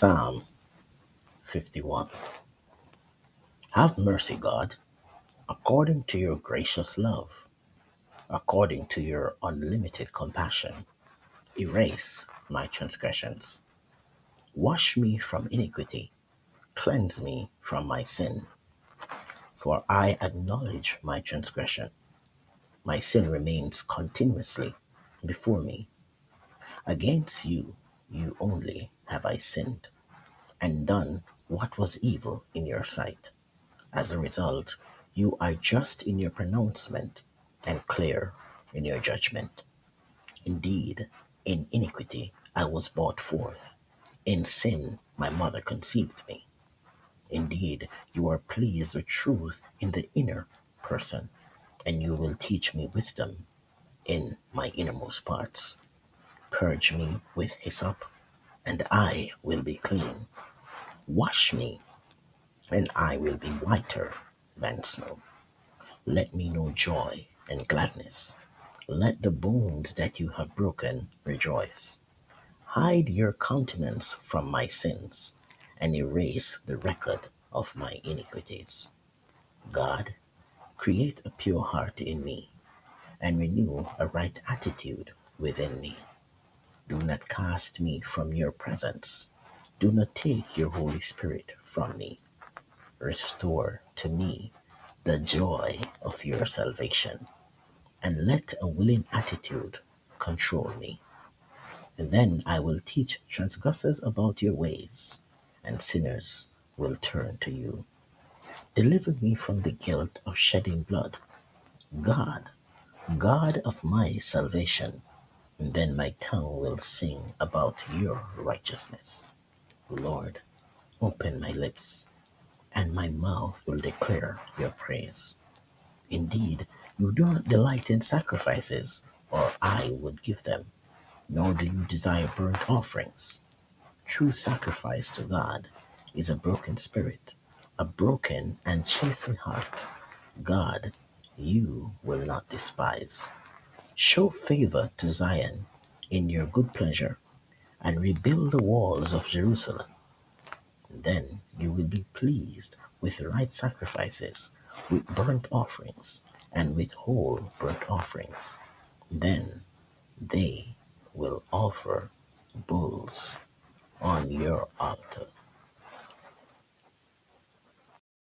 Psalm 51. Have mercy, God, according to your gracious love, according to your unlimited compassion. Erase my transgressions. Wash me from iniquity. Cleanse me from my sin. For I acknowledge my transgression. My sin remains continuously before me. Against you, you only have I sinned and done what was evil in your sight. As a result, you are just in your pronouncement and clear in your judgment. Indeed, in iniquity I was brought forth. In sin my mother conceived me. Indeed, you are pleased with truth in the inner person, and you will teach me wisdom in my innermost parts. Purge me with hyssop, and I will be clean. Wash me, and I will be whiter than snow. Let me know joy and gladness. Let the bones that you have broken rejoice. Hide your countenance from my sins, and erase the record of my iniquities. God, create a pure heart in me, and renew a right attitude within me. Do not cast me from your presence. Do not take your Holy Spirit from me. Restore to me the joy of your salvation, and let a willing attitude control me. And then I will teach transgressors about your ways, and sinners will turn to you. Deliver me from the guilt of shedding blood. God of my salvation, and then my tongue will sing about your righteousness. Lord, open my lips, and my mouth will declare your praise. Indeed, you do not delight in sacrifices, or I would give them, nor do you desire burnt offerings. True sacrifice to God is a broken spirit, a broken and chastened heart. God, you will not despise. Show favor to Zion in your good pleasure, and rebuild the walls of Jerusalem. Then you will be pleased with right sacrifices, with burnt offerings, and with whole burnt offerings. Then they will offer bulls on your altar.